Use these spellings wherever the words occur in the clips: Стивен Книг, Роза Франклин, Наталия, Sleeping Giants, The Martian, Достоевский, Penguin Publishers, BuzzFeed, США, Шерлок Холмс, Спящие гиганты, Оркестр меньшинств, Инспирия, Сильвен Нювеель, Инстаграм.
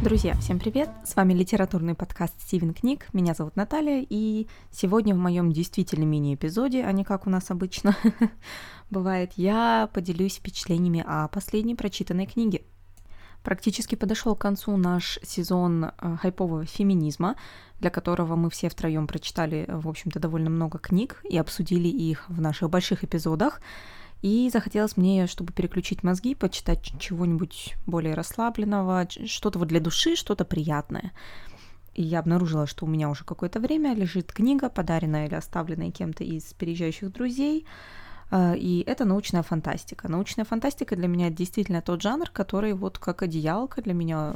Друзья, всем привет! С вами литературный подкаст «Стивен Книг». Меня зовут Наталья, и сегодня в моем действительно мини-эпизоде, а не как у нас обычно бывает, я поделюсь впечатлениями о последней прочитанной книге. Практически подошел к концу наш сезон хайпового феминизма, для которого мы все втроем прочитали, в общем-то, довольно много книг и обсудили их в наших больших эпизодах. И захотелось мне, чтобы переключить мозги, почитать чего-нибудь более расслабленного, что-то вот для души, что-то приятное. И я обнаружила, что у меня уже какое-то время лежит книга, подаренная или оставленная кем-то из переезжающих друзей. И это научная фантастика. Научная фантастика для меня действительно тот жанр, который вот как одеялка для меня,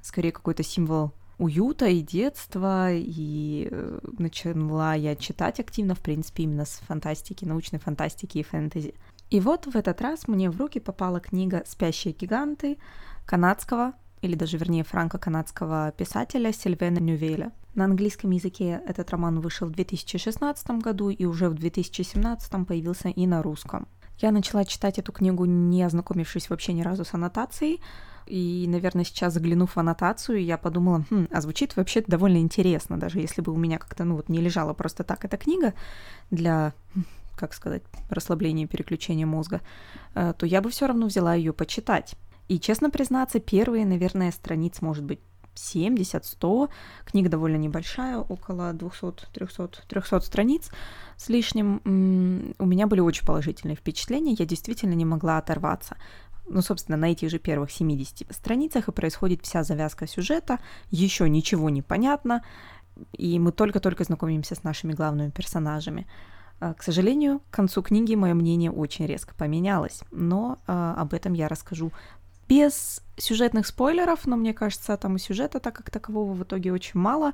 скорее какой-то символ уюта и детства, и начала я читать активно, в принципе, именно с фантастики, научной фантастики и фэнтези. И вот в этот раз мне в руки попала книга «Спящие гиганты» канадского, или даже, вернее, франко-канадского писателя Сильвена Нювееля. На английском языке этот роман вышел в 2016 году, и уже в 2017 появился и на русском. Я начала читать эту книгу, не ознакомившись вообще ни разу с аннотацией, и, наверное, сейчас, заглянув в аннотацию, я подумала, а звучит вообще довольно интересно, даже если бы у меня как-то, не лежала просто так эта книга для, как сказать, расслабления и переключения мозга, то я бы все равно взяла ее почитать. И, честно признаться, первые, наверное, страниц, может быть, 70-100, книга довольно небольшая, около 200-300 страниц с лишним, у меня были очень положительные впечатления, я действительно не могла оторваться. Собственно, на этих же первых 70 страницах и происходит вся завязка сюжета, еще ничего не понятно, и мы только-только знакомимся с нашими главными персонажами. К сожалению, к концу книги мое мнение очень резко поменялось, но об этом я расскажу без сюжетных спойлеров, но мне кажется, там и сюжета так как такового в итоге очень мало,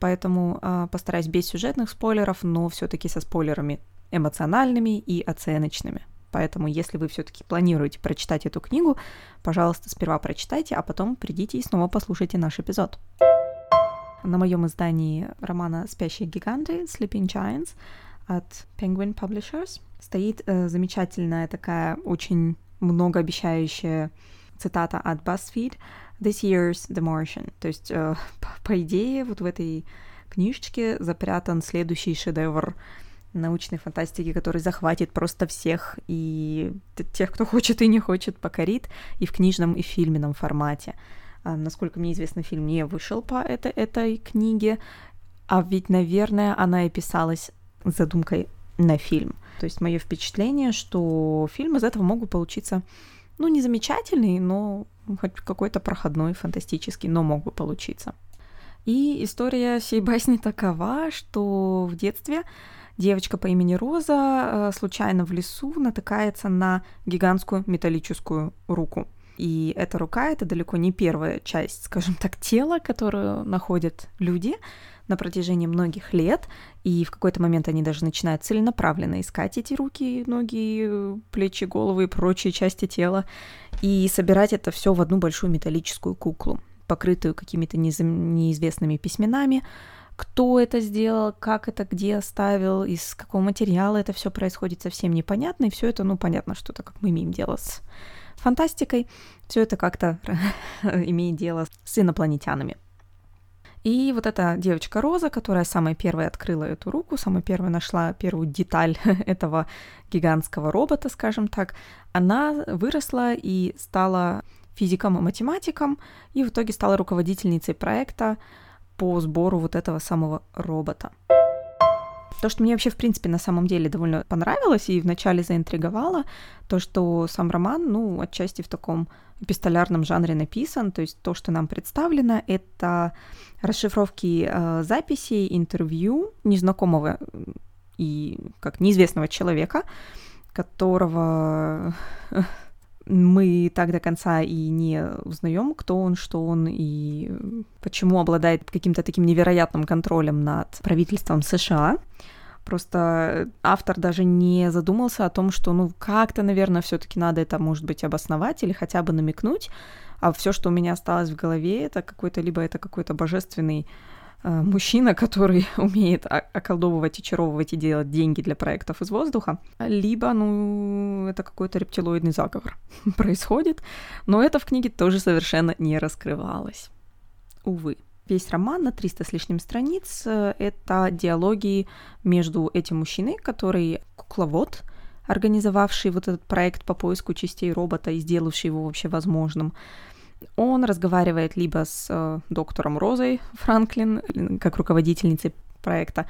поэтому постараюсь без сюжетных спойлеров, но все-таки со спойлерами эмоциональными и оценочными. Поэтому, если вы все-таки планируете прочитать эту книгу, пожалуйста, сперва прочитайте, а потом придите и снова послушайте наш эпизод. На моем издании романа «Спящие гиганты» Sleeping Giants от Penguin Publishers стоит замечательная такая очень многообещающая цитата от BuzzFeed «This year's The Martian». То есть, по идее, вот в этой книжечке запрятан следующий шедевр научной фантастики, который захватит просто всех, и тех, кто хочет и не хочет, покорит, и в книжном, и в фильменном формате. Насколько мне известно, фильм не вышел по этой книге, а ведь, наверное, она и писалась с задумкой на фильм. То есть мое впечатление, что фильм из этого мог бы получиться, не замечательный, но хоть какой-то проходной, фантастический, но мог бы получиться. И история сей басни такова, что в детстве девочка по имени Роза случайно в лесу натыкается на гигантскую металлическую руку. И эта рука — это далеко не первая часть, скажем так, тела, которую находят люди на протяжении многих лет, и в какой-то момент они даже начинают целенаправленно искать эти руки, ноги, плечи, головы и прочие части тела, и собирать это все в одну большую металлическую куклу, покрытую какими-то неизвестными письменами, кто это сделал, как это, где оставил, из какого материала это все происходит, совсем непонятно, и все это, понятно, что-то, как мы имеем дело с фантастикой, все это как-то имеет дело с инопланетянами. И вот эта девочка Роза, которая самая первая открыла эту руку, самая первая нашла первую деталь этого гигантского робота, скажем так, она выросла и стала физиком и математиком, и в итоге стала руководительницей проекта по сбору вот этого самого робота. То, что мне вообще, в принципе, на самом деле довольно понравилось и вначале заинтриговало, то, что сам роман, отчасти в таком эпистолярном жанре написан, то есть то, что нам представлено, это расшифровки записей, интервью незнакомого и как неизвестного человека, которого мы так до конца и не узнаем, кто он, что он и почему обладает каким-то таким невероятным контролем над правительством США. Просто автор даже не задумался о том, что, как-то, наверное, все-таки надо это, может быть, обосновать или хотя бы намекнуть. А все, что у меня осталось в голове, это какой-то божественный мужчина, который умеет околдовывать, очаровывать и делать деньги для проектов из воздуха, либо, это какой-то рептилоидный заговор происходит, но это в книге тоже совершенно не раскрывалось. Увы. Весь роман на 300 с лишним страниц — это диалоги между этим мужчиной, который кукловод, организовавший вот этот проект по поиску частей робота и сделавший его вообще возможным. Он разговаривает либо с доктором Розой Франклин, как руководительницей проекта,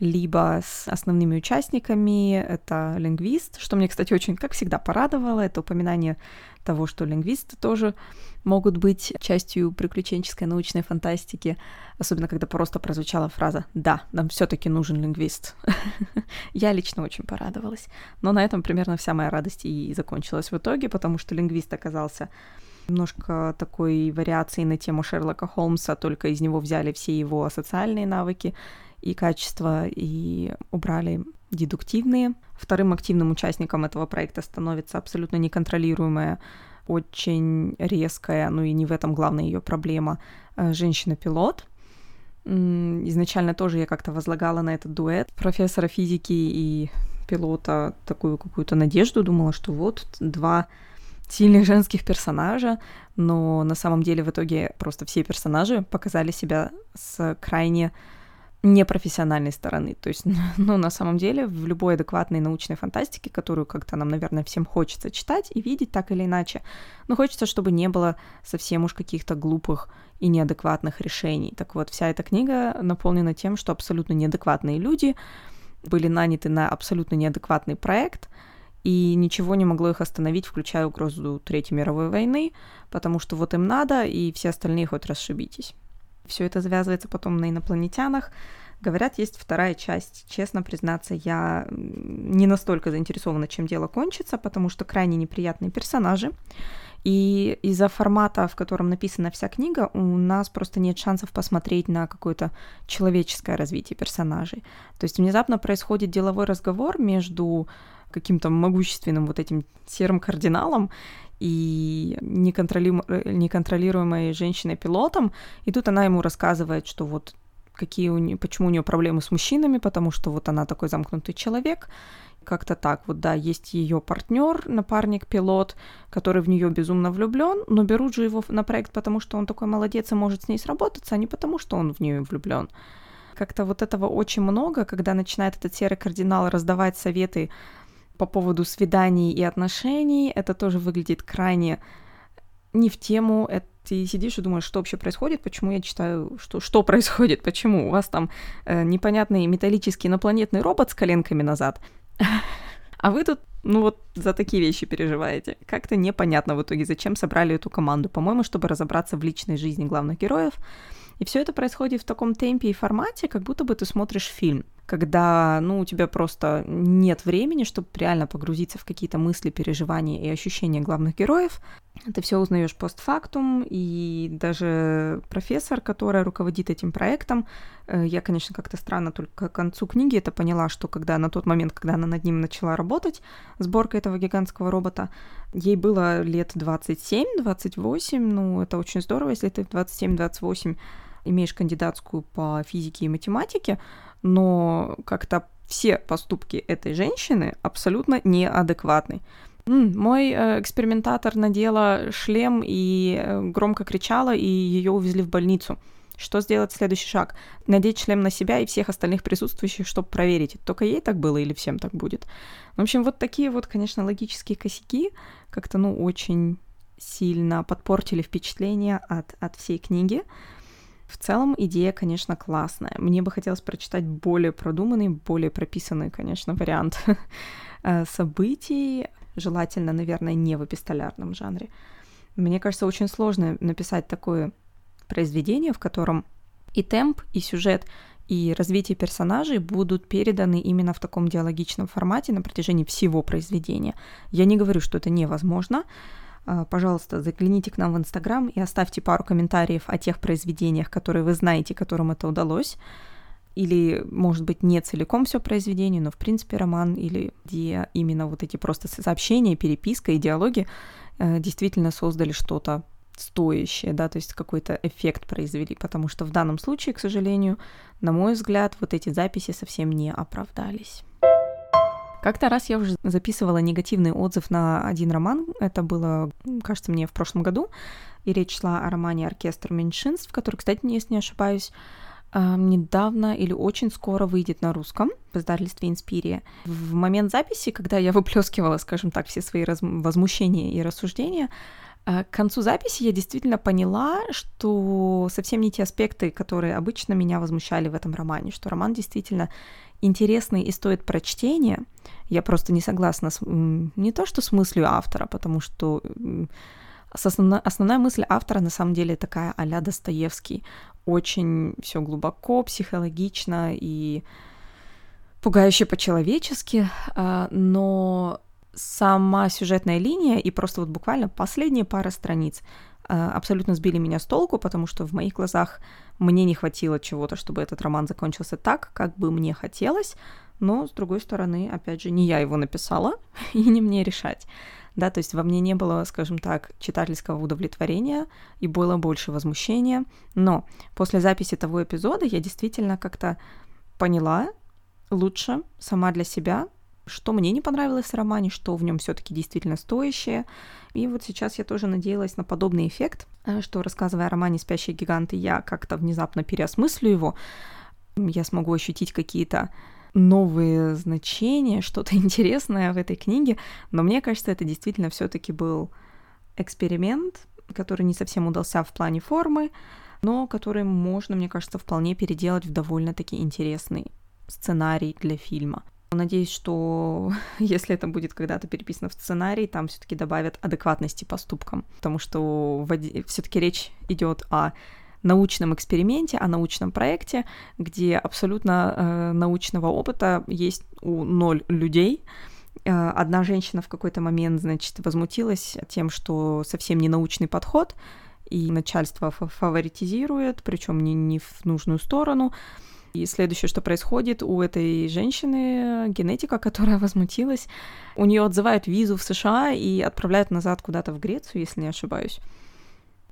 либо с основными участниками, это лингвист, что мне, кстати, очень, как всегда, порадовало, это упоминание того, что лингвисты тоже могут быть частью приключенческой научной фантастики, особенно когда просто прозвучала фраза «Да, нам все-таки нужен лингвист». Я лично очень порадовалась, но на этом примерно вся моя радость и закончилась в итоге, потому что лингвист оказался немножко такой вариацией на тему Шерлока Холмса, только из него взяли все его социальные навыки и качества, и убрали дедуктивные. Вторым активным участником этого проекта становится абсолютно неконтролируемая, очень резкая, и не в этом главная ее проблема, женщина-пилот. Изначально тоже я как-то возлагала на этот дуэт профессора физики и пилота такую какую-то надежду, думала, что вот два сильных женских персонажа, но на самом деле в итоге просто все персонажи показали себя с крайне непрофессиональной стороны. То есть, на самом деле, в любой адекватной научной фантастике, которую как-то нам, наверное, всем хочется читать и видеть так или иначе, но хочется, чтобы не было совсем уж каких-то глупых и неадекватных решений. Так вот, вся эта книга наполнена тем, что абсолютно неадекватные люди были наняты на абсолютно неадекватный проект, и ничего не могло их остановить, включая угрозу Третьей мировой войны, потому что вот им надо, и все остальные хоть расшибитесь. Все это завязывается потом на инопланетянах. Говорят, есть вторая часть. Честно признаться, я не настолько заинтересована, чем дело кончится, потому что крайне неприятные персонажи. И из-за формата, в котором написана вся книга, у нас просто нет шансов посмотреть на какое-то человеческое развитие персонажей. То есть внезапно происходит деловой разговор между каким-то могущественным вот этим серым кардиналом и неконтролируемой женщиной-пилотом, и тут она ему рассказывает, что вот почему у нее проблемы с мужчинами, потому что вот она такой замкнутый человек, как-то так, вот да, есть ее партнер, напарник-пилот, который в нее безумно влюблен, но берут же его на проект, потому что он такой молодец и может с ней сработаться, а не потому что он в нее влюблен. Как-то вот этого очень много, когда начинает этот серый кардинал раздавать советы по поводу свиданий и отношений, это тоже выглядит крайне не в тему. Ты сидишь и думаешь, что вообще происходит, почему я читаю, что происходит, почему у вас там непонятный металлический инопланетный робот с коленками назад, а вы тут, за такие вещи переживаете. Как-то непонятно в итоге, зачем собрали эту команду, по-моему, чтобы разобраться в личной жизни главных героев. И все это происходит в таком темпе и формате, как будто бы ты смотришь фильм, когда, у тебя просто нет времени, чтобы реально погрузиться в какие-то мысли, переживания и ощущения главных героев. Ты все узнаешь постфактум, и даже профессор, которая руководит этим проектом, я, конечно, как-то странно только к концу книги это поняла, что на тот момент, когда она над ним начала работать, сборка этого гигантского робота, ей было лет 27-28, это очень здорово, если ты в 27-28 имеешь кандидатскую по физике и математике, но как-то все поступки этой женщины абсолютно неадекватны. Мой экспериментатор надела шлем и громко кричала, и ее увезли в больницу. Что сделать следующий шаг? Надеть шлем на себя и всех остальных присутствующих, чтобы проверить, только ей так было или всем так будет. В общем, вот такие вот, конечно, логические косяки как-то, очень сильно подпортили впечатление от всей книги. В целом идея, конечно, классная. Мне бы хотелось прочитать более продуманный, более прописанный, конечно, вариант событий. Желательно, наверное, не в эпистолярном жанре. Мне кажется, очень сложно написать такое произведение, в котором и темп, и сюжет, и развитие персонажей будут переданы именно в таком диалогичном формате на протяжении всего произведения. Я не говорю, что это невозможно. Пожалуйста, загляните к нам в Инстаграм и оставьте пару комментариев о тех произведениях, которые вы знаете, которым это удалось. Или, может быть, не целиком все произведение, но, в принципе, роман, или где именно вот эти просто сообщения, переписка и диалоги действительно создали что-то стоящее, да, то есть какой-то эффект произвели, потому что в данном случае, к сожалению, на мой взгляд, вот эти записи совсем не оправдались. Как-то раз я уже записывала негативный отзыв на один роман, это было, кажется, мне в прошлом году, и речь шла о романе «Оркестр меньшинств», который, кстати, если не ошибаюсь, недавно или очень скоро выйдет на русском в издательстве «Инспирия». В момент записи, когда я выплескивала, скажем так, все свои возмущения и рассуждения, к концу записи я действительно поняла, что совсем не те аспекты, которые обычно меня возмущали в этом романе, что роман действительно интересный и стоит прочтения. Я просто не согласна не то что с мыслью автора, потому что основная мысль автора на самом деле такая а-ля Достоевский. Очень все глубоко, психологично и пугающе по-человечески, но сама сюжетная линия и просто вот буквально последние пара страниц абсолютно сбили меня с толку, потому что в моих глазах мне не хватило чего-то, чтобы этот роман закончился так, как бы мне хотелось, но, с другой стороны, опять же, не я его написала, и не мне решать. Да, то есть во мне не было, скажем так, читательского удовлетворения и было больше возмущения, но после записи того эпизода я действительно как-то поняла лучше сама для себя, что мне не понравилось в романе, что в нем все-таки действительно стоящее. И вот сейчас я тоже надеялась на подобный эффект, что, рассказывая о романе «Спящие гиганты», я как-то внезапно переосмыслю его, я смогу ощутить какие-то новые значения, что-то интересное в этой книге. Но мне кажется, это действительно все-таки был эксперимент, который не совсем удался в плане формы, но который можно, мне кажется, вполне переделать в довольно-таки интересный сценарий для фильма. Надеюсь, что если это будет когда-то переписано в сценарий, там все-таки добавят адекватности поступкам, потому что все-таки речь идет о научном эксперименте, о научном проекте, где абсолютно научного опыта есть у 0 людей. Одна женщина в какой-то момент, значит, возмутилась тем, что совсем не научный подход, и начальство фаворитизирует, причем не в нужную сторону. И следующее, что происходит, у этой женщины генетика, которая возмутилась, у нее отзывают визу в США и отправляют назад куда-то в Грецию, если не ошибаюсь.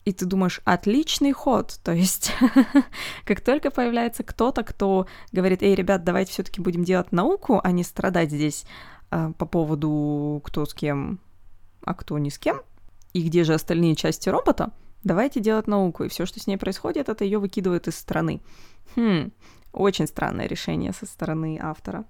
И ты думаешь, отличный ход, то есть как только появляется кто-то, кто говорит, эй, ребят, давайте все-таки будем делать науку, а не страдать здесь по поводу кто с кем, а кто ни с кем, и где же остальные части робота, давайте делать науку, и все, что с ней происходит, это ее выкидывают из страны. Очень странное решение со стороны автора.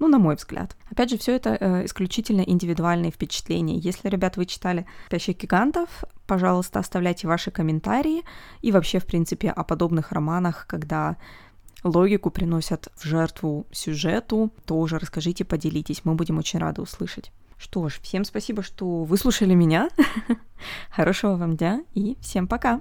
Ну, на мой взгляд. Опять же, все это исключительно индивидуальные впечатления. Если, ребят, вы читали «Спящих гигантов», пожалуйста, оставляйте ваши комментарии и вообще, в принципе, о подобных романах, когда логику приносят в жертву сюжету, тоже расскажите, поделитесь, мы будем очень рады услышать. Что ж, всем спасибо, что выслушали меня. Хорошего вам дня и всем пока!